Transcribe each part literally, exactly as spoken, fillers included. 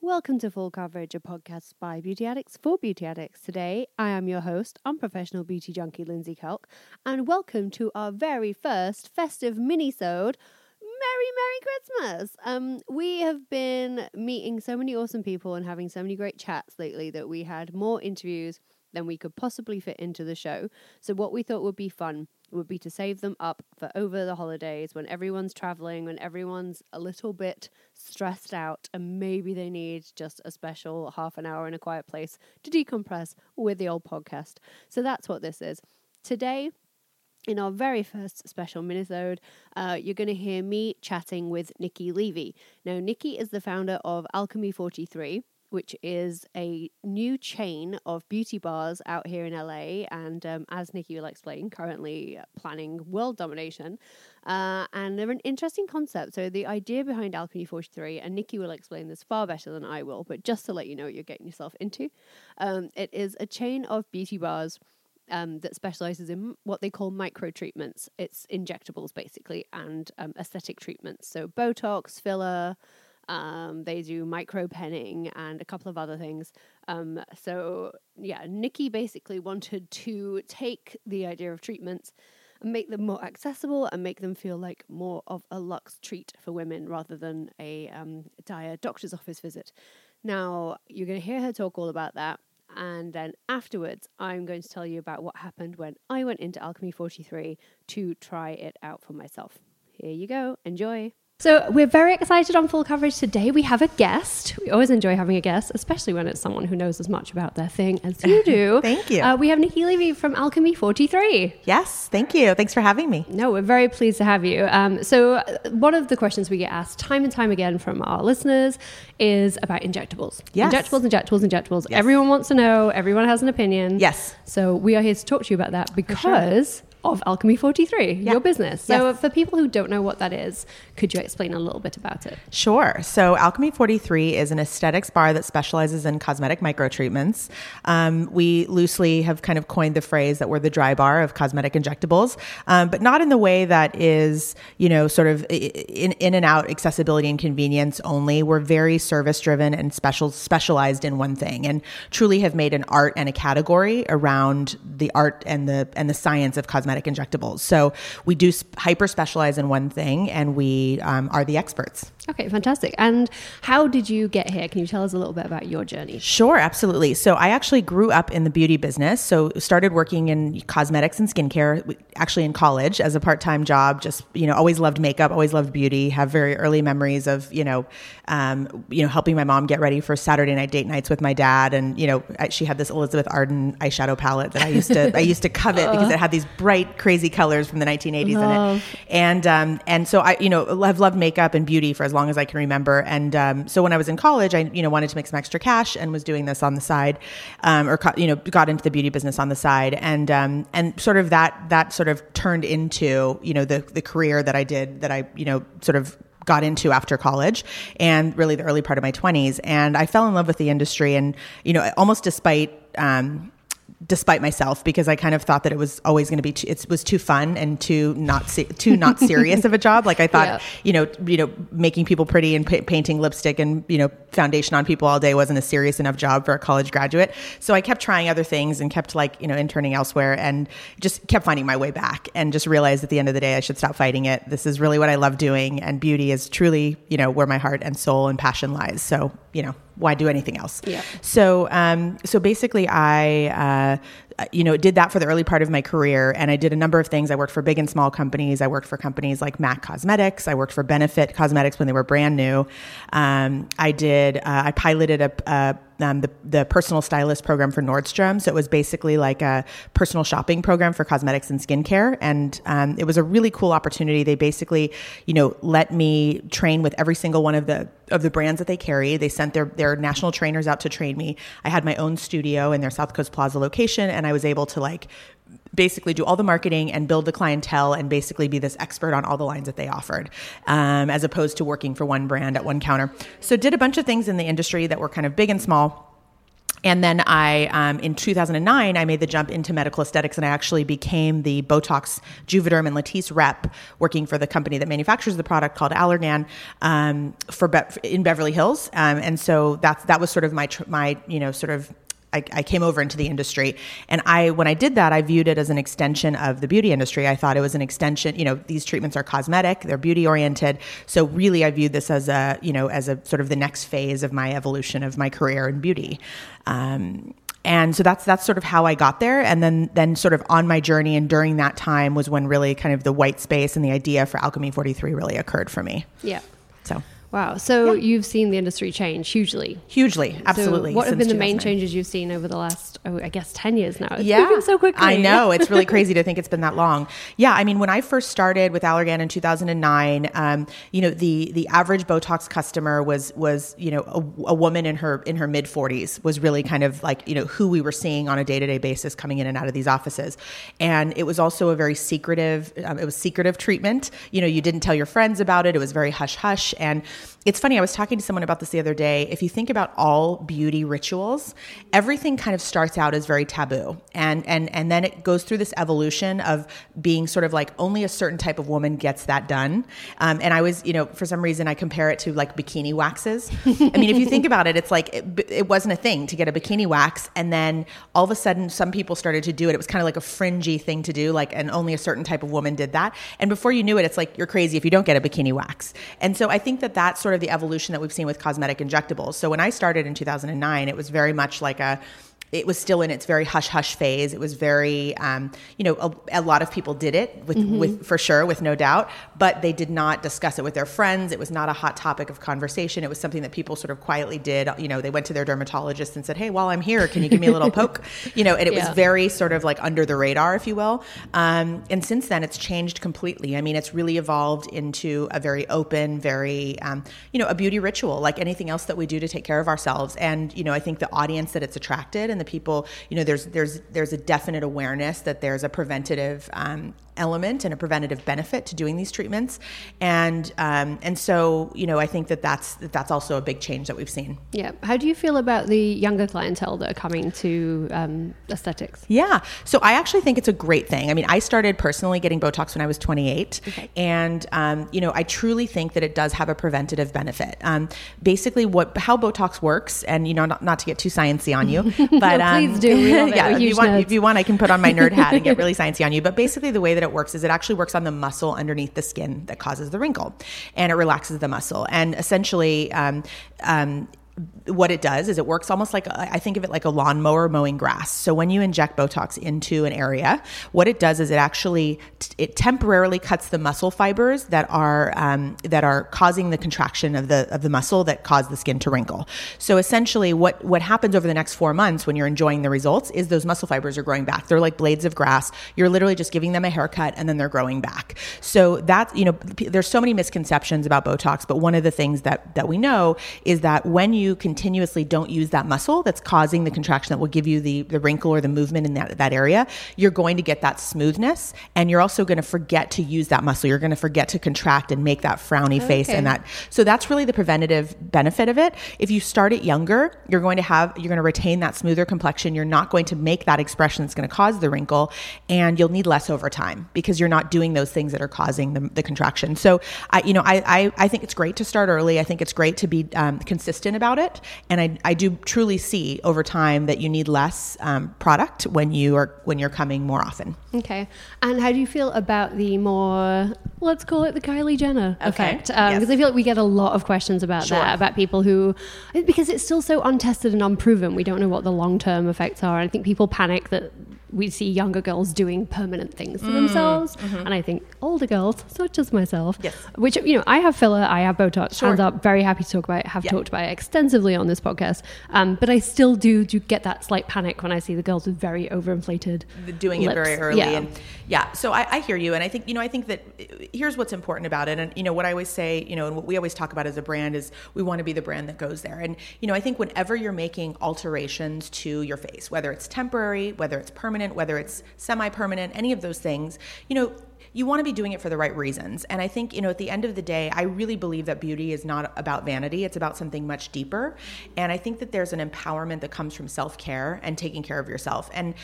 Welcome to Full Coverage, a podcast by beauty addicts for beauty addicts. Today, I am your host, unprofessional beauty junkie Lindsay Kelk, and welcome to our very first festive mini-sode. Merry, Merry Christmas! Um, we have been meeting so many awesome people and having so many great chats lately that we had more interviews than we could possibly fit into the show. So what we thought would be fun would be to save them up for over the holidays when everyone's traveling, when everyone's a little bit stressed out and maybe they need just a special half an hour in a quiet place to decompress with the old podcast. So that's what this is. Today, in our very first special minisode, uh, you're going to hear me chatting with Nikki Levy. Now, Nikki is the founder of Alchemy forty-three, which is a new chain of beauty bars out here in L A. And um, as Nikki will explain, currently planning world domination. Uh, and they're an interesting concept. So the idea behind Alchemy forty-three, and Nikki will explain this far better than I will, but just to let you know what you're getting yourself into, um, it is a chain of beauty bars Um, that specialises in what they call micro-treatments. It's injectables, basically, and um, aesthetic treatments. So Botox, filler, um, they do micro-penning and a couple of other things. Um, so, yeah, Nikki basically wanted to take the idea of treatments and make them more accessible and make them feel like more of a luxe treat for women rather than a um, dire doctor's office visit. Now, you're going to hear her talk all about that. And then afterwards, I'm going to tell you about what happened when I went into Alchemy forty-three to try it out for myself. Here you go. Enjoy. So we're very excited on Full Coverage today. We have a guest. We always enjoy having a guest, especially when it's someone who knows as much about their thing as you do. Thank you. Uh, we have Nikki Levy from Alchemy forty-three. Yes, thank you. Thanks for having me. No, we're very pleased to have you. Um, so one of the questions we get asked time and time again from our listeners is about injectables. Yes. Injectables, injectables, injectables. Yes. Everyone wants to know. Everyone has an opinion. Yes. So we are here to talk to you about that because... Sure. Of Alchemy forty-three, yeah. Your business. So yes. For people who don't know what that is, could you explain a little bit about it? Sure. So Alchemy forty-three is an aesthetics bar that specializes in cosmetic microtreatments. Um, we loosely have kind of coined the phrase that we're the dry bar of cosmetic injectables, um, but not in the way that is, you know, sort of in, in and out accessibility and convenience only. We're very service driven and special specialized in one thing, and truly have made an art and a category around the art and the and the science of cosmetic injectables. So we do sp- hyper specialize in one thing, and we um, are the experts. Okay, fantastic. And how did you get here? Can you tell us a little bit about your journey? Sure, absolutely. So I actually grew up in the beauty business. So started working in cosmetics and skincare, actually in college as a part-time job. Just, you know, always loved makeup, always loved beauty, have very early memories of, you know, um, you know, helping my mom get ready for Saturday night date nights with my dad. And, you know, she had this Elizabeth Arden eyeshadow palette that I used to, I used to covet because it had these bright, crazy colors from the nineteen eighties Love. In it. And, um, and so I, you know, have loved makeup and beauty for as long as I can remember. And um, so when I was in college, I, you know, wanted to make some extra cash and was doing this on the side, um, or, co- you know, got into the beauty business on the side. And, um, and sort of that, that sort of turned into, you know, the, the career that I did that I, you know, sort of got into after college and really the early part of my twenties. And I fell in love with the industry and, you know, almost despite, um, despite myself, because I kind of thought that it was always going to be, too, it was too fun and too not, se- too not serious of a job. Like I thought, yeah. you know, you know, making people pretty and p- painting lipstick and, you know, foundation on people all day wasn't a serious enough job for a college graduate. So I kept trying other things and kept like, you know, interning elsewhere and just kept finding my way back and just realized at the end of the day, I should stop fighting it. This is really what I love doing. And beauty is truly, you know, where my heart and soul and passion lies. So, you know, why do anything else? Yeah. So, um, so basically I, uh, you know, did that for the early part of my career. And I did a number of things. I worked for big and small companies. I worked for companies like MAC Cosmetics. I worked for Benefit Cosmetics when they were brand new. Um, I did, uh, I piloted a, a um, the, the personal stylist program for Nordstrom. So it was basically like a personal shopping program for cosmetics and skincare. And um, it was a really cool opportunity. They basically, you know, let me train with every single one of the of the brands that they carry. They sent their, their national trainers out to train me. I had my own studio in their South Coast Plaza location, and I was able to like basically do all the marketing and build the clientele and basically be this expert on all the lines that they offered, um, as opposed to working for one brand at one counter. So did a bunch of things in the industry that were kind of big and small. And then I, um, in two thousand nine, I made the jump into medical aesthetics, and I actually became the Botox, Juvederm, and Latisse rep working for the company that manufactures the product called Allergan, um, for Be- in Beverly Hills. Um, and so that's, that was sort of my, tr- my, you know, sort of, I, I came over into the industry, and I, when I did that, I viewed it as an extension of the beauty industry. I thought it was an extension, you know, these treatments are cosmetic, they're beauty oriented. So really I viewed this as a, you know, as a sort of the next phase of my evolution of my career in beauty. Um, And so that's that's sort of how I got there. And then then sort of on my journey and during that time was when really kind of the white space and the idea for Alchemy forty-three really occurred for me. Yeah. So. Wow. So yeah. You've seen the industry change hugely. Hugely. Absolutely. So what have been the main changes you've seen over the last, oh, I guess, ten years now? It's yeah. moving so quickly. I know. It's really crazy to think it's been that long. Yeah. I mean, when I first started with Allergan in two thousand nine, um, you know, the the average Botox customer was, was you know, a, a woman in her in her mid-forties was really kind of like, you know, who we were seeing on a day-to-day basis coming in and out of these offices. And it was also a very secretive, um, it was secretive treatment. You know, you didn't tell your friends about it. It was very hush-hush. And it's funny, I was talking to someone about this the other day. If you think about all beauty rituals, everything kind of starts out as very taboo. And and and then it goes through this evolution of being sort of like only a certain type of woman gets that done. Um, and I was, you know, for some reason I compare it to like bikini waxes. I mean, if you think about it, it's like it, it wasn't a thing to get a bikini wax. And then all of a sudden some people started to do it. It was kind of like a fringy thing to do, like, and only a certain type of woman did that. And before you knew it, it's like you're crazy if you don't get a bikini wax. And so I think that that that's sort of the evolution that we've seen with cosmetic injectables. So when I started in two thousand nine, it was very much like a, it was still in its very hush-hush phase. It was very, um, you know, a, a lot of people did it with, mm-hmm. with for sure, with no doubt, but they did not discuss it with their friends. It was not a hot topic of conversation. It was something that people sort of quietly did. You know, they went to their dermatologist and said, hey, while I'm here, can you give me a little poke? You know, and it yeah. was very sort of like under the radar, if you will. Um, and since then, it's changed completely. I mean, it's really evolved into a very open, very, um, you know, a beauty ritual, like anything else that we do to take care of ourselves. And, you know, I think the audience that it's attracted and the people, you know, there's there's there's a definite awareness that there's a preventative um, element and a preventative benefit to doing these treatments, and um, and so you know I think that that's that that's also a big change that we've seen. Yeah. How do you feel about the younger clientele that are coming to um, aesthetics? Yeah. So I actually think it's a great thing. I mean, I started personally getting Botox when I was twenty-eight, okay. and um, you know I truly think that it does have a preventative benefit. Um, basically, what how Botox works, and you know not, not to get too sciencey on you, but no, um, please do. Yeah, if you want, if you want, I can put on my nerd hat and get really sciencey on you. But basically, the way that it works is it actually works on the muscle underneath the skin that causes the wrinkle, and it relaxes the muscle. And essentially, um, um, what it does is it works almost like, I think of it like a lawnmower mowing grass. So when you inject Botox into an area, what it does is it actually, t- it temporarily cuts the muscle fibers that are, um, that are causing the contraction of the, of the muscle that cause the skin to wrinkle. So essentially what, what happens over the next four months when you're enjoying the results is those muscle fibers are growing back. They're like blades of grass. You're literally just giving them a haircut and then they're growing back. So that's, you know, p- there's so many misconceptions about Botox, but one of the things that, that we know is that when you you continuously don't use that muscle that's causing the contraction that will give you the, the wrinkle or the movement in that, that area, you're going to get that smoothness, and you're also going to forget to use that muscle. You're going to forget to contract and make that frowny okay. face and that. So that's really the preventative benefit of it. If you start it younger, you're going to have, you're going to retain that smoother complexion. You're not going to make that expression that's going to cause the wrinkle, and you'll need less over time because you're not doing those things that are causing the, the contraction. So I, you know, I, I, I think it's great to start early. I think it's great to be um, consistent about it. And I, I do truly see over time that you need less um, product when you are when you're coming more often. Okay. And how do you feel about the more, let's call it the Kylie Jenner okay. effect? Because um, yes. I feel like we get a lot of questions about sure. that, about people who, because it's still so untested and unproven, we don't know what the long-term effects are. And I think people panic that we see younger girls doing permanent things to mm, themselves. Mm-hmm. And I think older girls, such as myself, yes. which, you know, I have filler, I have Botox, sure. hands up, very happy to talk about it, have yeah. talked about it extensively on this podcast. Um, but I still do, do get that slight panic when I see the girls with very overinflated the doing lips. It very early. Yeah. And yeah. So I, I hear you. And I think, you know, I think that here's what's important about it. And, you know, what I always say, you know, and what we always talk about as a brand is we want to be the brand that goes there. And, you know, I think whenever you're making alterations to your face, whether it's temporary, whether it's permanent, whether it's semi-permanent, any of those things, you know, you want to be doing it for the right reasons. And I think, you know, at the end of the day, I really believe that beauty is not about vanity. It's about something much deeper. And I think that there's an empowerment that comes from self-care and taking care of yourself. And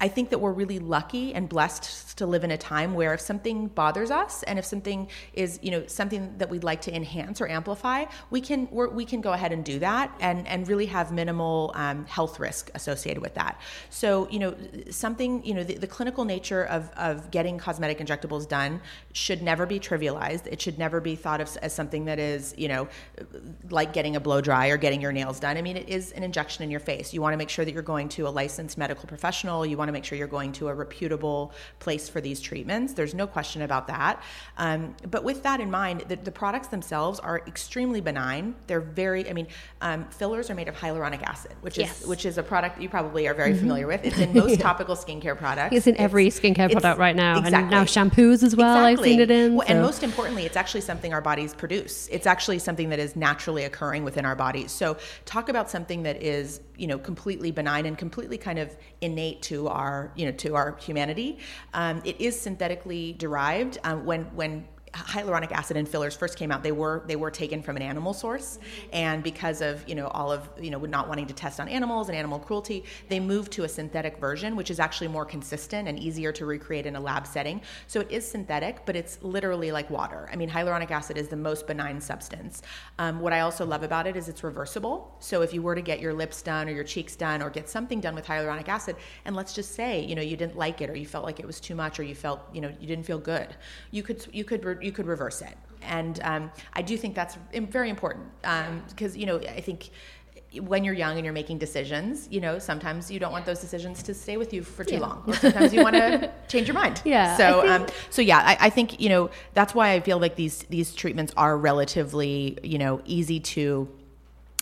I think that we're really lucky and blessed to live in a time where if something bothers us and if something is, you know, something that we'd like to enhance or amplify, we can we're, we can go ahead and do that and, and really have minimal um, health risk associated with that. So, you know, something, you know, the, the clinical nature of, of getting cosmetic injectables done should never be trivialized. It should never be thought of as something that is, you know, like getting a blow dry or getting your nails done. I mean, it is an injection in your face. You want to make sure that you're going to a licensed medical professional. You want to make sure you're going to a reputable place for these treatments. There's no question about that. Um, but with that in mind, the, the products themselves are extremely benign. They're very, I mean, um, fillers are made of hyaluronic acid, which yes. is which is a product that you probably are very mm-hmm. familiar with. It's in most yeah. topical skincare products. It's in it's, every skincare product right now. Exactly. And now shampoos as well, exactly. I've seen it in. Well, so. And most importantly, it's actually something our bodies produce. It's actually something that is naturally occurring within our bodies. So talk about something that is, you know, completely benign and completely kind of innate to our, you know, to our humanity. Um, it is synthetically derived. Um, when when hyaluronic acid and fillers first came out, they were they were taken from an animal source, and because of, you know, all of, you know, not wanting to test on animals and animal cruelty, they moved to a synthetic version, which is actually more consistent and easier to recreate in a lab setting. So it is synthetic, but it's literally like water. I mean, hyaluronic acid is the most benign substance. Um, what I also love about it is it's reversible. So if you were to get your lips done or your cheeks done or get something done with hyaluronic acid, and let's just say, you know, you didn't like it or you felt like it was too much or you felt, you know, you didn't feel good, you could you could re- you could reverse it. And um, I do think that's very important because, um, you know, I think when you're young and you're making decisions, you know, sometimes you don't want those decisions to stay with you for too yeah. long. Or sometimes you want to change your mind. Yeah. So, think, um, so yeah, I, I think, you know, that's why I feel like these these treatments are relatively, you know, easy to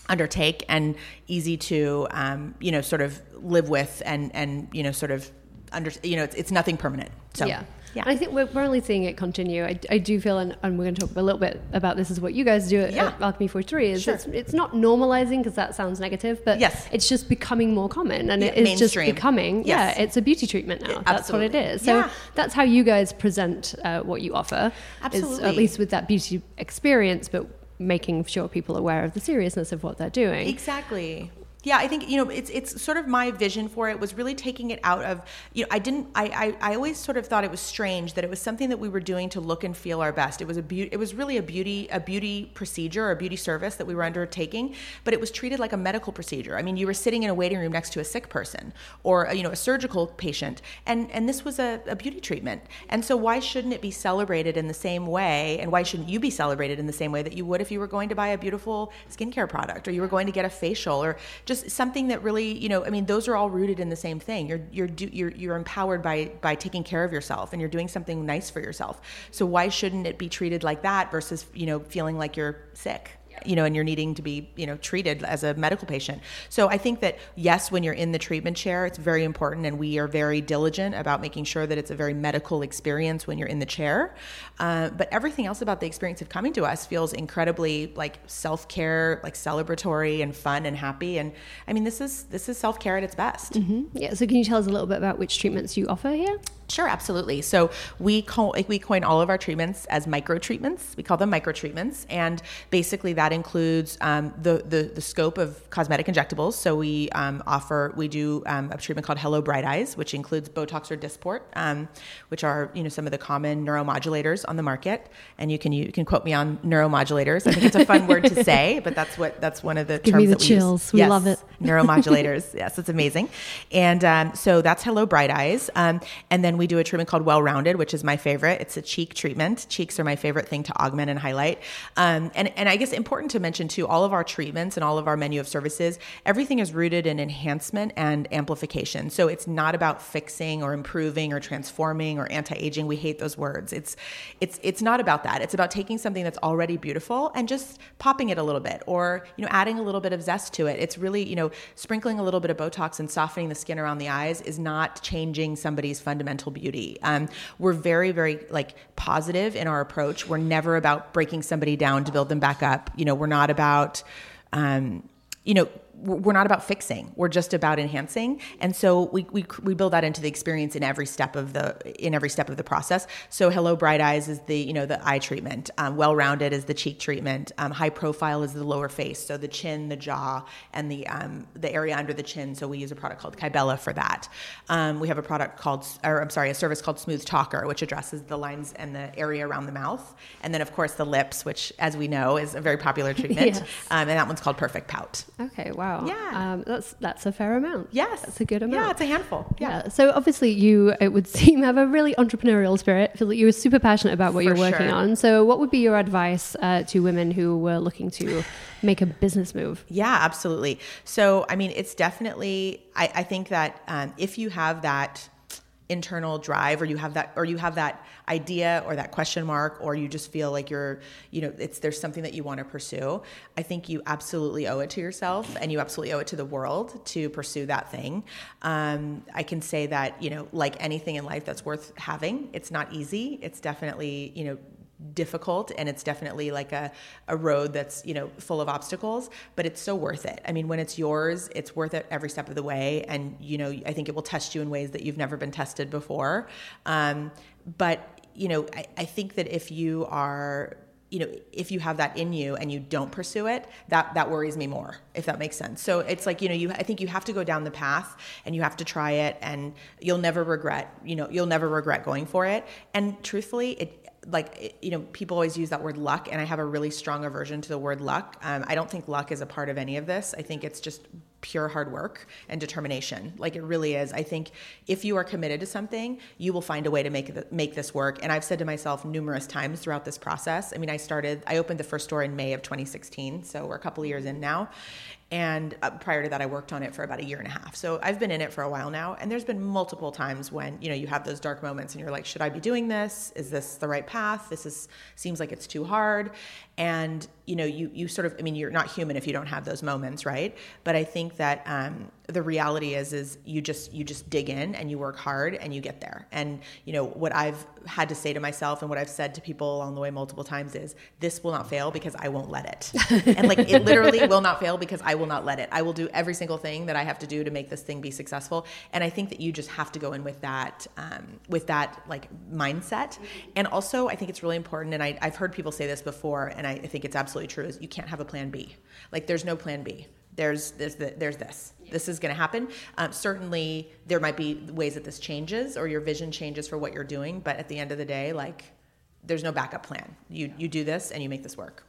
undertake and easy to, um, you know, sort of live with and, and you know, sort of, under you know, it's, it's nothing permanent. So. Yeah. Yeah. I think we're, we're only seeing it continue. I, I do feel, and, and we're going to talk a little bit about this, is what you guys do at, yeah. at Alchemy forty-three. Is sure. it's, it's not normalizing, because that sounds negative, but yes. it's just becoming more common, and yeah, it is mainstream. Just becoming. Yes. Yeah, it's a beauty treatment now. Yeah, that's what it is. So yeah. that's how you guys present uh, what you offer. Absolutely, is, at least with that beauty experience, but making sure people are aware of the seriousness of what they're doing. Exactly. Yeah, I think, you know, it's it's sort of my vision for it was really taking it out of, you know, I didn't, I, I, I always sort of thought it was strange that it was something that we were doing to look and feel our best. It was a beauty, it was really a beauty, a beauty procedure or a beauty service that we were undertaking, but it was treated like a medical procedure. I mean, you were sitting in a waiting room next to a sick person or, a, you know, a surgical patient, and, and this was a, a beauty treatment. And so why shouldn't it be celebrated in the same way, and why shouldn't you be celebrated in the same way that you would if you were going to buy a beautiful skincare product or you were going to get a facial or just something that really, you know, I mean, those are all rooted in the same thing. You're you're do, you're you're empowered by by taking care of yourself, and you're doing something nice for yourself. So why shouldn't it be treated like that versus, you know, feeling like you're sick, you know, and you're needing to be, you know, treated as a medical patient? So I think that, yes, when you're in the treatment chair, it's very important, and we are very diligent about making sure that it's a very medical experience when you're in the chair. Uh, but everything else about the experience of coming to us feels incredibly like self-care, like celebratory and fun and happy. And I mean, this is, this is self-care at its best. Mm-hmm. Yeah. So can you tell us a little bit about which treatments you offer here? Sure, absolutely. So we co- we coin all of our treatments as micro treatments. We call them micro treatments, and basically that includes um, the, the the scope of cosmetic injectables. So we um, offer we do um, a treatment called Hello Bright Eyes, which includes Botox or Dysport, um, which are, you know, some of the common neuromodulators on the market. And you can you can quote me on neuromodulators. I think it's a fun word to say, but that's what that's one of the Give terms me the that chills. We use. We yes, love it. Neuromodulators. Yes, it's amazing. And um, so that's Hello Bright Eyes, um, and then and we do a treatment called Well Rounded, which is my favorite. It's a cheek treatment. Cheeks are my favorite thing to augment and highlight. Um, and, and I guess important to mention too, all of our treatments and all of our menu of services, everything is rooted in enhancement and amplification. So it's not about fixing or improving or transforming or anti-aging. We hate those words. It's, it's, it's not about that. It's about taking something that's already beautiful and just popping it a little bit, or, you know, adding a little bit of zest to it. It's really, you know, sprinkling a little bit of Botox and softening the skin around the eyes is not changing somebody's fundamental beauty. Um, we're very, very like positive in our approach. We're never about breaking somebody down to build them back up. You know, we're not about, um, you know, we're not about fixing. We're just about enhancing. And so we, we, we build that into the experience in every step of the, in every step of the process. So Hello Bright Eyes is the, you know, the eye treatment. Um, Well-Rounded is the cheek treatment. Um, High Profile is the lower face. So the chin, the jaw, and the, um, the area under the chin. So we use a product called Kybella for that. Um, we have a product called, or I'm sorry, a service called Smooth Talker, which addresses the lines and the area around the mouth. And then of course the lips, which as we know is a very popular treatment. Yes. Um, and that one's called Perfect Pout. Okay. Wow. Yeah. Um, that's that's a fair amount. Yes. That's a good amount. Yeah, it's a handful. Yeah. yeah. So obviously you, it would seem, have a really entrepreneurial spirit. I feel like you were super passionate about what For you're working sure. on. So what would be your advice uh, to women who were looking to make a business move? Yeah, absolutely. So, I mean, it's definitely, I, I think that um, if you have that internal drive, or you have that, or you have that idea or that question mark, or you just feel like you're, you know, it's, there's something that you want to pursue. I think you absolutely owe it to yourself, and you absolutely owe it to the world to pursue that thing. Um, I can say that, you know, like anything in life that's worth having, it's not easy. It's definitely, you know, difficult, and it's definitely like a, a road that's, you know, full of obstacles, but it's so worth it. I mean, when it's yours, it's worth it every step of the way. And, you know, I think it will test you in ways that you've never been tested before. Um, but, you know, I, I think that if you are, you know, if you have that in you and you don't pursue it, that, that worries me more, if that makes sense. So it's like, you know, you, I think you have to go down the path, and you have to try it, and you'll never regret, you know, you'll never regret going for it. And truthfully, it, like, you know, people always use that word luck, and I have a really strong aversion to the word luck. Um, I don't think luck is a part of any of this. I think it's just pure hard work and determination. Like it really is. I think if you are committed to something, you will find a way to make the, make this work. And I've said to myself numerous times throughout this process, I mean, I started, I opened the first store in May of twenty sixteen. So we're a couple of years in now. And prior to that, I worked on it for about a year and a half. So I've been in it for a while now. And there's been multiple times when, you know, you have those dark moments and you're like, should I be doing this? Is this the right path? This is, seems like it's too hard. And, you know, you, you sort of, I mean, you're not human if you don't have those moments, right? But I think that, um, the reality is, is you just, you just dig in and you work hard and you get there. And, you know, what I've had to say to myself and what I've said to people along the way multiple times is, this will not fail because I won't let it. And like, it literally will not fail because I will not let it. I will do every single thing that I have to do to make this thing be successful. And I think that you just have to go in with that, um, with that like mindset. And also I think it's really important. And I, I've heard people say this before, and I, I think it's absolutely true, is you can't have a plan B. Like there's no plan B. There's, there's, the, there's this, this is going to happen. Um, certainly there might be ways that this changes or your vision changes for what you're doing. But at the end of the day, like there's no backup plan. You, you do this and you make this work.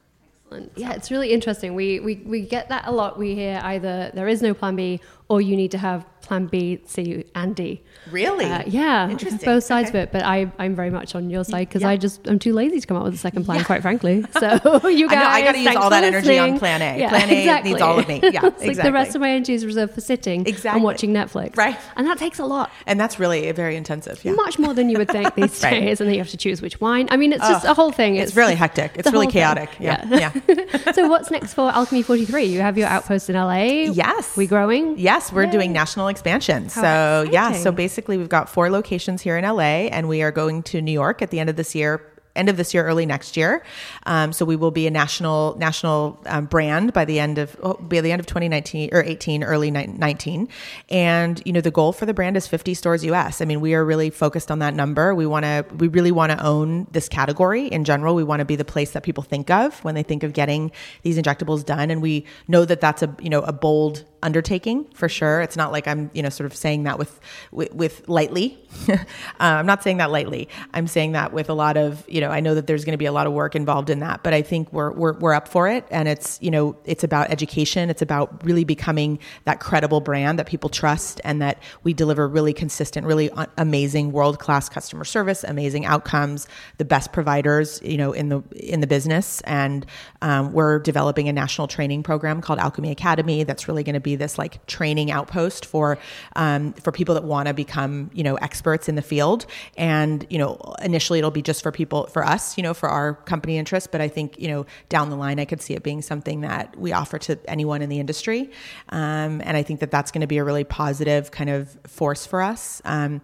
Excellent. Yeah. So. It's really interesting. We, we, we get that a lot. We hear either there is no plan B, or you need to have plan B, C, and D. Really? Uh, yeah. Interesting. Both sides okay. of it. But I, I'm very much on your side because yeah. I just, I'm too lazy to come up with a second plan, yeah. quite frankly. So you guys, I, I got to use all that energy listening. on plan A. Yeah, plan A exactly. needs all of me. Yeah, it's exactly. Like the rest of my energy is reserved for sitting exactly. and watching Netflix. Right. And that takes a lot. And that's really very intensive. Yeah. Much more than you would think these right. days. And then you have to choose which wine. I mean, it's oh, just a whole thing. It's, it's really hectic. It's really chaotic. Thing. Yeah. yeah. yeah. So what's next for Alchemy forty-three? You have your outpost in L A. Yes. We growing? Yes. Yes, we're Yay. doing national expansion. How so exciting. yeah, so basically we've got four locations here in L A, and we are going to New York at the end of this year, end of this year, early next year. Um, so we will be a national national um, brand by the end of oh, by the end of twenty nineteen or eighteen, early nineteen. And you know, the goal for the brand is fifty stores U S. I mean, we are really focused on that number. We want to we really want to own this category in general. We want to be the place that people think of when they think of getting these injectables done, and we know that that's a you know a bold undertaking for sure. It's not like I'm, you know, sort of saying that with with, with lightly. uh, I'm not saying that lightly. I'm saying that with a lot of, you know, know, I know that there's going to be a lot of work involved in that, but I think we're, we're, we're up for it. And it's, you know, it's about education. It's about really becoming that credible brand that people trust and that we deliver really consistent, really amazing world-class customer service, amazing outcomes, the best providers, you know, in the, in the business. And, um, we're developing a national training program called Alchemy Academy. That's really going to be this like training outpost for, um, for people that want to become, you know, experts in the field. And, you know, initially it'll be just for people, for us, you know, for our company interests. But I think, you know, down the line, I could see it being something that we offer to anyone in the industry. Um, and I think that that's going to be a really positive kind of force for us. Um,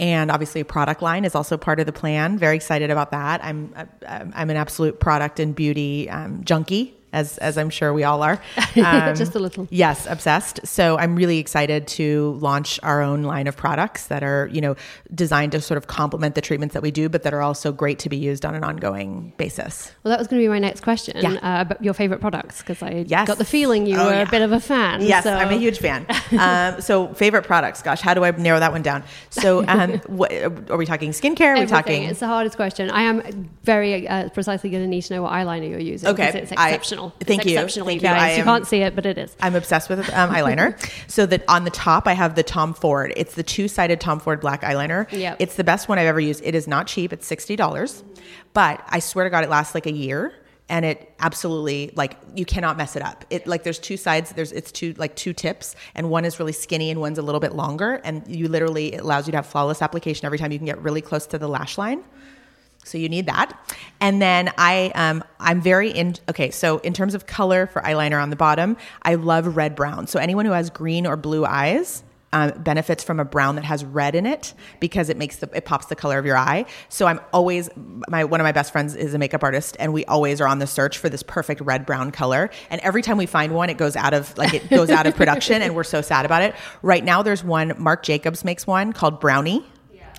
and obviously a product line is also part of the plan. Very excited about that. I'm, I'm an absolute product and beauty um, junkie. As as I'm sure we all are. Um, Just a little. Yes, obsessed. So I'm really excited to launch our own line of products that are, you know, designed to sort of complement the treatments that we do, but that are also great to be used on an ongoing basis. Well, that was going to be my next question, yeah. uh, about your favorite products, because I yes. got the feeling you oh, were yeah. a bit of a fan. Yes, so. I'm a huge fan. um, so favorite products, gosh, how do I narrow that one down? So um, what, are we talking skincare? Are we talking? It's the hardest question. I am very uh, precisely going to need to know what eyeliner you're using. Okay. Because it's exceptional. I, Thank you. Thank you. Am, you can't see it, but it is. I'm obsessed with um, eyeliner. So that on the top, I have the Tom Ford. It's the two-sided Tom Ford black eyeliner. Yep. It's the best one I've ever used. It is not cheap. It's sixty dollars. But I swear to God, it lasts like a year. And it absolutely, like, you cannot mess it up. It, like, there's two sides. There's it's two like two tips, and one is really skinny and one's a little bit longer. And you literally, it allows you to have flawless application every time. You can get really close to the lash line. So you need that. And then I, um, I'm very in, okay. So in terms of color for eyeliner on the bottom, I love red brown. So anyone who has green or blue eyes, um, benefits from a brown that has red in it, because it makes the, it pops the color of your eye. So I'm always, my, one of my best friends is a makeup artist, and we always are on the search for this perfect red brown color. And every time we find one, it goes out of, like it goes out of production, and we're so sad about it. Right now there's one, Marc Jacobs makes one called Brownie.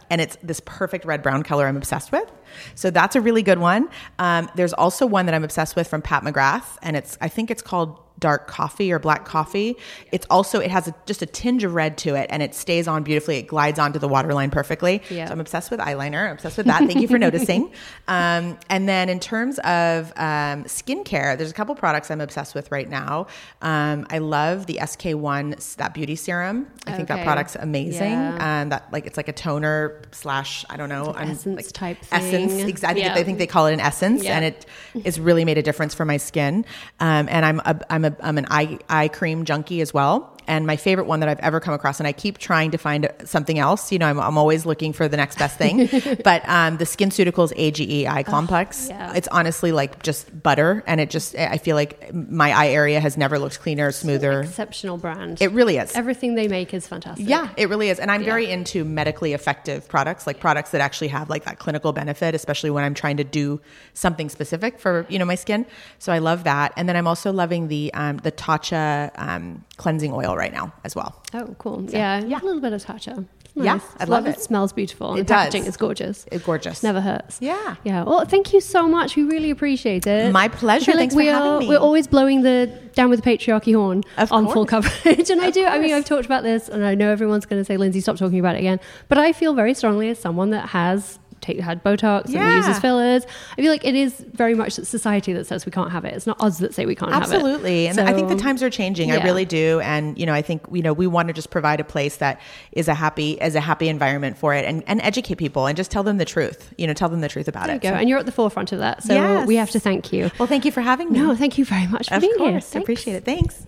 And it's this perfect red brown color I'm obsessed with. So that's a really good one. Um, there's also one that I'm obsessed with from Pat McGrath, and it's I think it's called Dark Coffee or Black Coffee. It's also it has a, just a tinge of red to it, and it stays on beautifully. It glides onto the waterline perfectly. Yeah. So I'm obsessed with eyeliner. I'm obsessed with that. Thank you for noticing. Um, and then in terms of um, skincare, there's a couple products I'm obsessed with right now. Um, I love the S K one that beauty serum. I okay. think that product's amazing. Yeah. Um, that like it's like a toner slash I don't know like I'm, essence like, type thing. Essence. Exactly. Yeah. I think they call it an essence, yeah. and it has really made a difference for my skin. Um, and I'm a, I'm a, I'm an eye eye cream junkie as well. And my favorite one that I've ever come across, and I keep trying to find something else. You know, I'm, I'm always looking for the next best thing. But um, the SkinCeuticals A G E Eye Complex, oh, yeah. it's honestly like just butter. And it just, I feel like my eye area has never looked cleaner, smoother. Exceptional brand. It really is. Everything they make is fantastic. Yeah, it really is. And I'm yeah. very into medically effective products, like yeah. products that actually have like that clinical benefit, especially when I'm trying to do something specific for, you know, my skin. So I love that. And then I'm also loving the, um, the Tatcha um, cleansing oil right now as well. Oh, cool. So, yeah, yeah. A little bit of Tatcha. Nice. Yeah, I love, love it. It smells beautiful. It the does. Packaging is gorgeous. It's gorgeous. Never hurts. Yeah. Yeah. Well, thank you so much. We really appreciate it. My pleasure. Like Thanks we for are, having me. We're always blowing the down with the patriarchy horn of on course. Full coverage. And of I do. Course. I mean, I've talked about this, and I know everyone's going to say, Lindsay, stop talking about it again. But I feel very strongly as someone that has... Take, had Botox yeah. and uses fillers. I feel like it is very much society that says we can't have it. It's not us that say we can't Absolutely. Have it. Absolutely. And so, I think the times are changing. Yeah. I really do. And, you know, I think, you know, we want to just provide a place that is a happy, is a happy environment for it, and, and educate people and just tell them the truth, you know, tell them the truth about there it. There you go. So, and you're at the forefront of that. So yes. we have to thank you. Well, thank you for having me. No, thank you very much for of being course. Here. Thanks. I appreciate it. Thanks.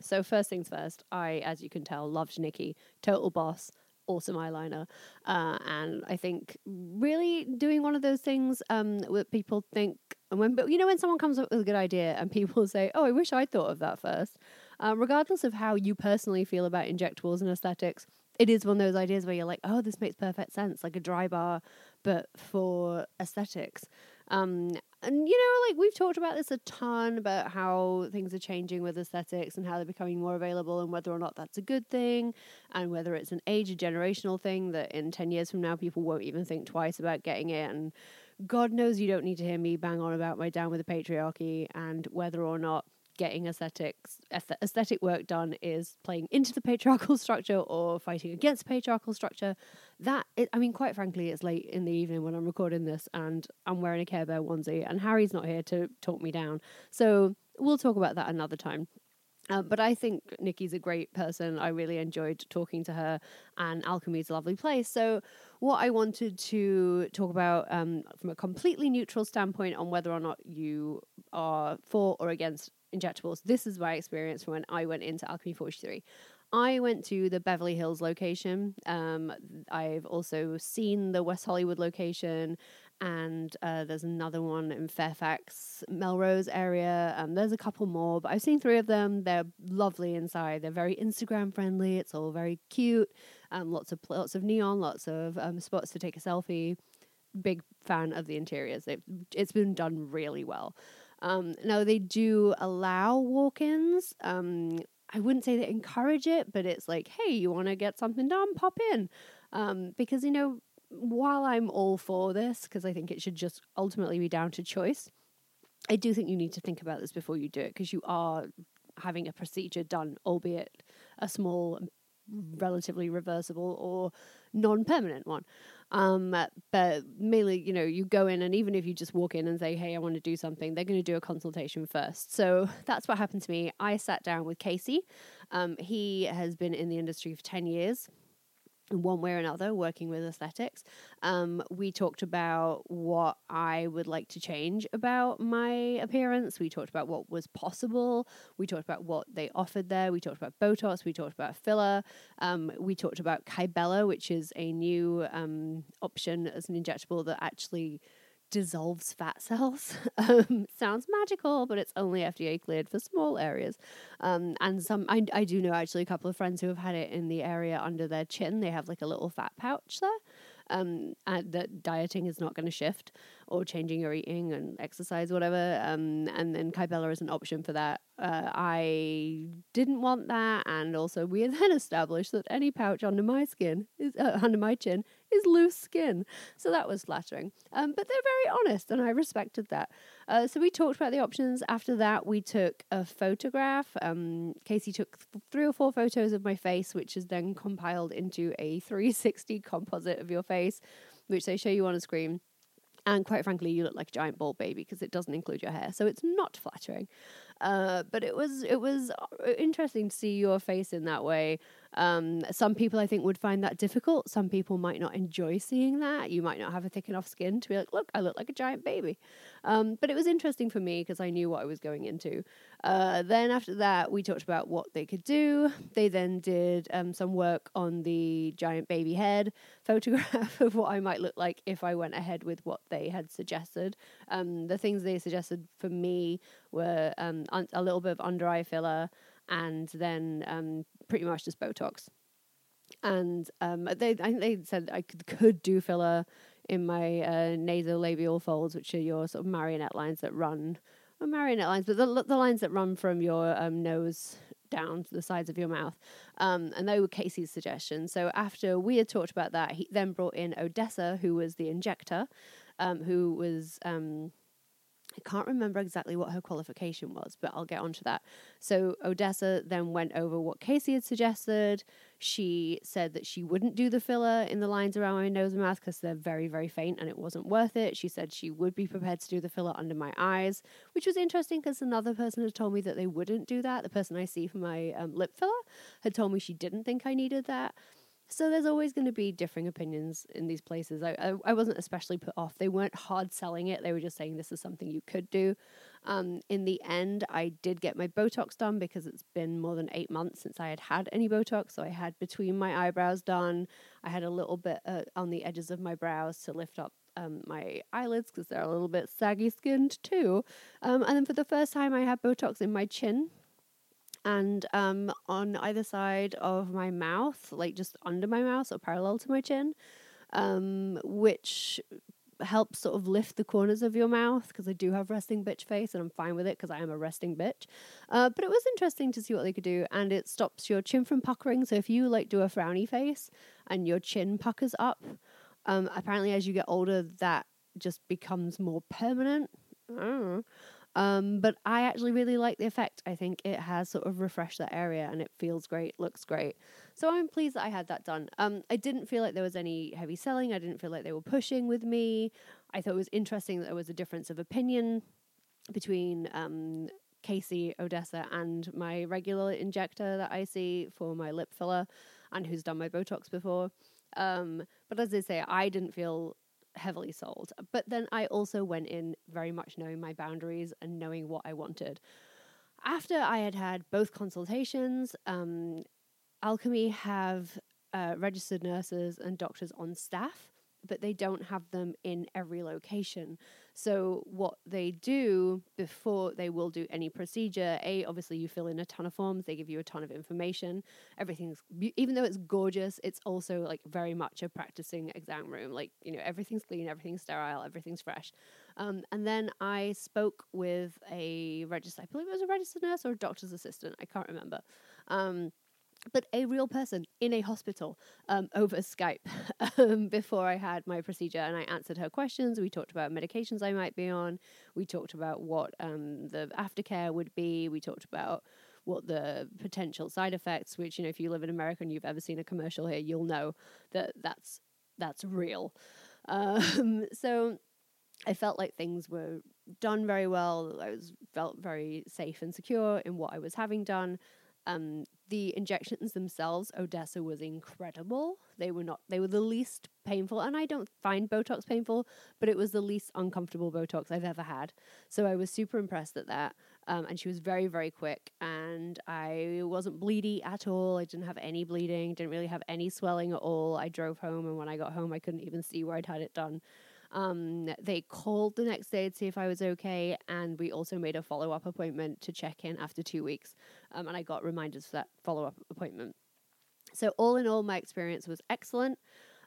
So first things first, I, as you can tell, loved Nikki. Total boss, awesome eyeliner. Uh, and I think really doing one of those things um, that people think, and when but you know when someone comes up with a good idea and people say, oh, I wish I'd thought of that first. Um, regardless of how you personally feel about injectables and aesthetics, it is one of those ideas where you're like, oh, this makes perfect sense, like a dry bar, but for aesthetics. Um, and, you know, like we've talked about this a ton about how things are changing with aesthetics and how they're becoming more available and whether or not that's a good thing and whether it's an age or generational thing that in ten years from now, people won't even think twice about getting it. And God knows you don't need to hear me bang on about my down with the patriarchy and whether or not getting aesthetics, aesthetic work done is playing into the patriarchal structure or fighting against patriarchal structure. That, is, I mean, quite frankly, it's late in the evening when I'm recording this and I'm wearing a Care Bear onesie and Harry's not here to talk me down. So we'll talk about that another time. Uh, but I think Nikki's a great person. I really enjoyed talking to her, and Alchemy's a lovely place. So what I wanted to talk about um, from a completely neutral standpoint on whether or not you are for or against injectables. This is my experience from when I went into Alchemy forty-three. I went to the Beverly Hills location. Um, I've also seen the West Hollywood location, and uh, there's another one in Fairfax, Melrose area. Um, there's a couple more, but I've seen three of them. They're lovely inside. They're very Instagram friendly. It's all very cute. Um, lots of lots of neon, lots of um, spots to take a selfie. Big fan of the interiors. They've, it's been done really well. Um, now, they do allow walk-ins. Um, I wouldn't say they encourage it, but it's like, hey, you want to get something done? Pop in. Um, because, you know, while I'm all for this, because I think it should just ultimately be down to choice, I do think you need to think about this before you do it, because you are having a procedure done, albeit a small, relatively reversible or non-permanent one. Um, but mainly, you know, you go in and even if you just walk in and say, hey, I want to do something, they're going to do a consultation first. So that's what happened to me. I sat down with Casey. Um, he has been in the industry for ten years in one way or another, working with aesthetics. Um, we talked about what I would like to change about my appearance. We talked about what was possible. We talked about what they offered there. We talked about Botox. We talked about filler. Um, we talked about Kybella, which is a new um, option as an injectable that actually dissolves fat cells. um, sounds magical, but it's only F D A cleared for small areas. Um, and some, I, I do know actually a couple of friends who have had it in the area under their chin. They have like a little fat pouch there. Um, and that dieting is not going to shift or changing your eating and exercise, whatever. Um, and then Kybella is an option for that. Uh, I didn't want that. And also we then established that any pouch under my skin is uh, under my chin is loose skin. So that was flattering. Um, but they're very honest and I respected that. Uh, so we talked about the options. After that, we took a photograph. Um, Casey took th- three or four photos of my face, which is then compiled into a three sixty composite of your face, which they show you on a screen. And quite frankly, you look like a giant bald baby because it doesn't include your hair. So it's not flattering. Uh, but it was it was interesting to see your face in that way. Um, some people, I think, would find that difficult. Some people might not enjoy seeing that. You might not have a thick enough skin to be like, look, I look like a giant baby. Um, but it was interesting for me because I knew what I was going into. Uh, then after that, we talked about what they could do. They then did um, some work on the giant baby head photograph of what I might look like if I went ahead with what they had suggested. Um, the things they suggested for me were um, un- a little bit of under-eye filler, and then um, pretty much just Botox. And um, they, I think they said I could, could do filler in my uh, nasolabial folds, which are your sort of marionette lines that run, or marionette lines, but the, the lines that run from your um, nose down to the sides of your mouth. Um, and they were Casey's suggestions. So after we had talked about that, he then brought in Odessa, who was the injector, um, who was... Um, I can't remember exactly what her qualification was, but I'll get onto that. So Odessa then went over what Casey had suggested. She said that she wouldn't do the filler in the lines around my nose and mouth because they're very, very faint and it wasn't worth it. She said she would be prepared to do the filler under my eyes, which was interesting because another person had told me that they wouldn't do that. The person I see for my um, lip filler had told me she didn't think I needed that. So there's always going to be differing opinions in these places. I, I I wasn't especially put off. They weren't hard selling it. They were just saying this is something you could do. Um, in the end, I did get my Botox done because it's been more than eight months since I had had any Botox. So I had between my eyebrows done. I had a little bit uh, on the edges of my brows to lift up um, my eyelids because they're a little bit saggy skinned too. Um, and then for the first time, I had Botox in my chin. And um, on either side of my mouth, like just under my mouth or parallel to my chin, um, which helps sort of lift the corners of your mouth because I do have resting bitch face and I'm fine with it because I am a resting bitch. Uh, but it was interesting to see what they could do, and it stops your chin from puckering. So if you like do a frowny face and your chin puckers up, um, apparently as you get older, that just becomes more permanent. I don't know. Um, but I actually really like the effect. I think it has sort of refreshed that area and it feels great, looks great. So I'm pleased that I had that done. Um, I didn't feel like there was any heavy selling. I didn't feel like they were pushing with me. I thought it was interesting that there was a difference of opinion between um, Casey, Odessa, and my regular injector that I see for my lip filler and who's done my Botox before. Um, but as I say, I didn't feel heavily sold. But then I also went in very much knowing my boundaries and knowing what I wanted. After I had had both consultations, um, Alchemy have uh, registered nurses and doctors on staff, but they don't have them in every location. So what they do before they will do any procedure, A, obviously you fill in a ton of forms, they give you a ton of information. Everything's, even though it's gorgeous, it's also like very much a practicing exam room. Like, you know, everything's clean, everything's sterile, everything's fresh. Um, and then I spoke with a registered, I believe it was a registered nurse or a doctor's assistant, I can't remember. Um, but a real person in a hospital um, over Skype um, before I had my procedure. And I answered her questions. We talked about medications I might be on. We talked about what um, the aftercare would be. We talked about what the potential side effects, which, you know, if you live in America and you've ever seen a commercial here, you'll know that that's, that's real. Um, so I felt like things were done very well. I was felt very safe and secure in what I was having done. Um, the injections themselves, Odessa was incredible. They were not, they were the least painful, and I don't find Botox painful, but it was the least uncomfortable Botox I've ever had. So I was super impressed at that. Um, and she was very, very quick, and I wasn't bleedy at all. I didn't have any bleeding, didn't really have any swelling at all. I drove home, and when I got home, I couldn't even see where I'd had it done. Um, they called the next day to see if I was okay, and we also made a follow-up appointment to check in after two weeks, um, and I got reminders for that follow-up appointment. So all in all, my experience was excellent.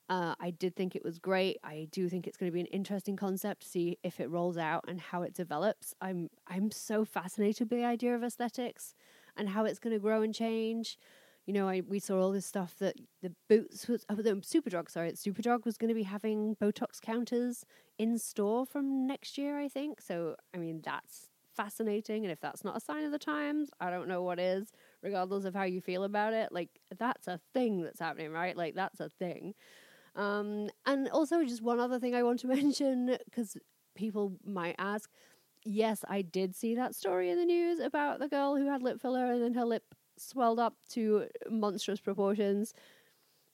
Uh, I did think it was great. I do think it's going to be an interesting concept to see if it rolls out and how it develops. I'm I'm so fascinated by the idea of aesthetics and how it's going to grow and change. You know, I we saw all this stuff that the Boots was, oh, the Superdrug, sorry, Superdrug was going to be having Botox counters in store from next year, I think. So, I mean, that's fascinating. And if that's not a sign of the times, I don't know what is, regardless of how you feel about it. Like, that's a thing that's happening, right? Like, that's a thing. Um, and also, just one other thing I want to mention, because people might ask, yes, I did see that story in the news about the girl who had lip filler and then her lip swelled up to monstrous proportions.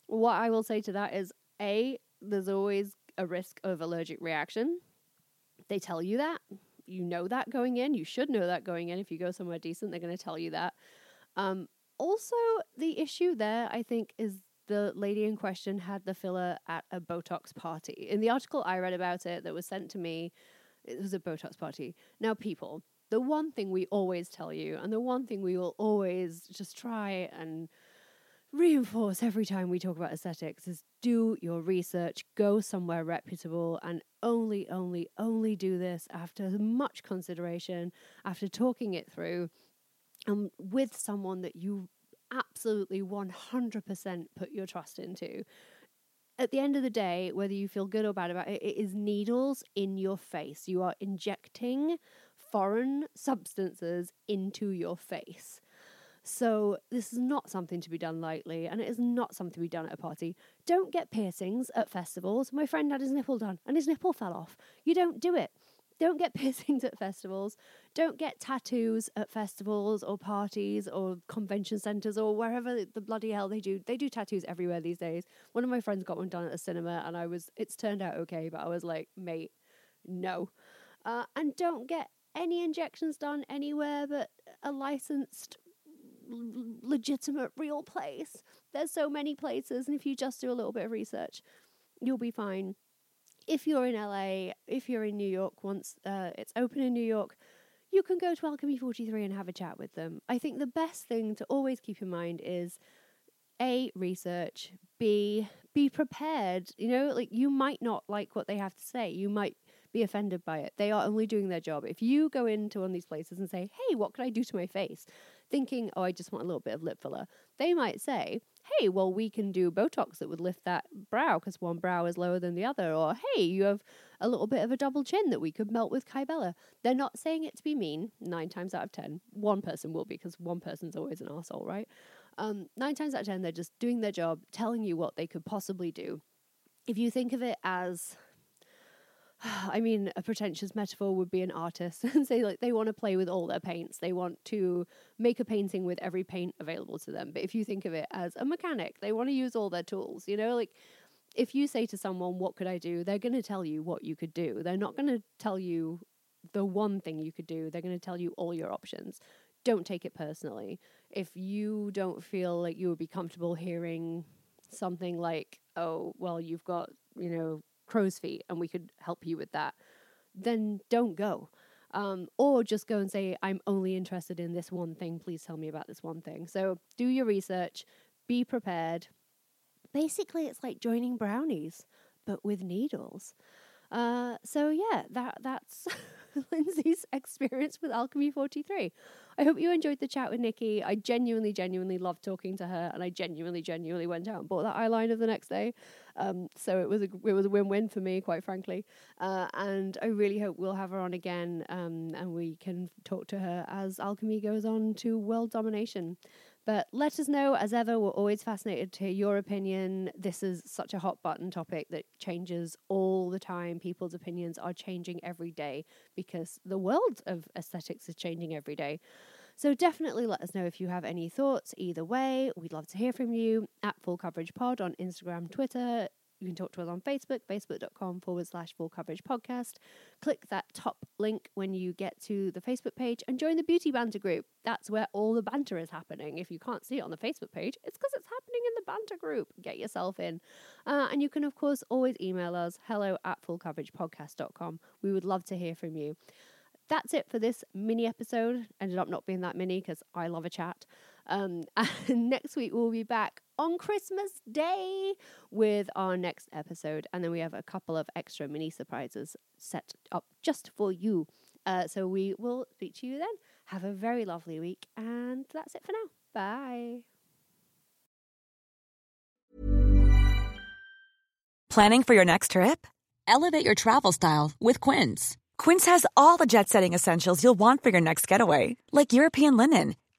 What I will say to that is, A, there's always a risk of allergic reaction. They tell you that. You know that going in. You should know that going in. If you go somewhere decent, they're going to tell you that. Um, also, the issue there, I think, is the lady in question had the filler at a Botox party. In the article I read about it that was sent to me, it was a Botox party. Now, people, the one thing we always tell you, and the one thing we will always just try and reinforce every time we talk about aesthetics, is do your research, go somewhere reputable, and only, only, only do this after much consideration, after talking it through, and with someone that you absolutely one hundred percent put your trust into. at the end of the day, whether you feel good or bad about it, it is needles in your face. You are injecting foreign substances into your face. So this is not something to be done lightly, and it is not something to be done at a party. Don't get piercings at festivals. My friend had his nipple done and his nipple fell off. You don't do it. Don't get piercings at festivals. Don't get tattoos at festivals or parties or convention centres or wherever the bloody hell they do. They do tattoos everywhere these days. One of my friends got one done at a cinema, and I was, it's turned out okay, but I was like, mate, no. Uh, and don't get any injections done anywhere but a licensed legitimate real place. There's so many places, and if you just do a little bit of research, you'll be fine. If you're in L A, if you're in New York, once uh, it's open in New York, you can go to Alchemy forty-three and have a chat with them. I think the best thing to always keep in mind is A, research, B, be prepared. You know, like, you might not like what they have to say. You might be offended by it. They are only doing their job. If you go into one of these places and say, hey, what can I do to my face? Thinking, oh, I just want a little bit of lip filler. They might say, hey, well, we can do Botox that would lift that brow because one brow is lower than the other. Or, hey, you have a little bit of a double chin that we could melt with Kybella. They're not saying it to be mean. Nine times out of ten, one person will be, because one person's always an arsehole, right? Um, nine times out of ten, they're just doing their job, telling you what they could possibly do. If you think of it as... I mean, a pretentious metaphor would be an artist and say, like, they want to play with all their paints. They want to make a painting with every paint available to them. But if you think of it as a mechanic, they want to use all their tools. You know, like, if you say to someone, what could I do? They're going to tell you what you could do. They're not going to tell you the one thing you could do. They're going to tell you all your options. Don't take it personally. If you don't feel like you would be comfortable hearing something like, oh, well, you've got, you know, crow's feet and we could help you with that, then don't go. Um, or just go and say, I'm only interested in this one thing. Please tell me about this one thing. So do your research, be prepared. Basically, it's like joining brownies, but with needles. Uh, so yeah, that that's Lindsay's experience with Alchemy forty-three. I hope you enjoyed the chat with Nikki. I genuinely, genuinely loved talking to her, and I genuinely, genuinely went out and bought that eyeliner the next day. Um, so it was a it was a win-win for me, quite frankly. Uh, and I really hope we'll have her on again, um, and we can talk to her as Alchemy goes on to world domination. But let us know, as ever. We're always fascinated to hear your opinion. This is such a hot button topic that changes all the time. People's opinions are changing every day because the world of aesthetics is changing every day. So definitely let us know if you have any thoughts either way. We'd love to hear from you at Full Coverage Pod on Instagram, Twitter. You can talk to us on Facebook, facebook.com forward slash full coverage podcast. Click that top link when you get to the Facebook page and join the Beauty Banter group. That's where all the banter is happening. If you can't see it on the Facebook page, it's because it's happening in the banter group. Get yourself in. Uh, and you can, of course, always email us, hello at fullcoveragepodcast.com. We would love to hear from you. That's it for this mini episode. Ended up not being that mini because I love a chat. Um, and next week we'll be back on Christmas Day with our next episode, and then we have a couple of extra mini surprises set up just for you. Uh, so we will speak to you then. Have a very lovely week, and that's it for now. Bye. Planning for your next trip? Elevate your travel style with Quince. Quince has all the jet-setting essentials you'll want for your next getaway, like European linen,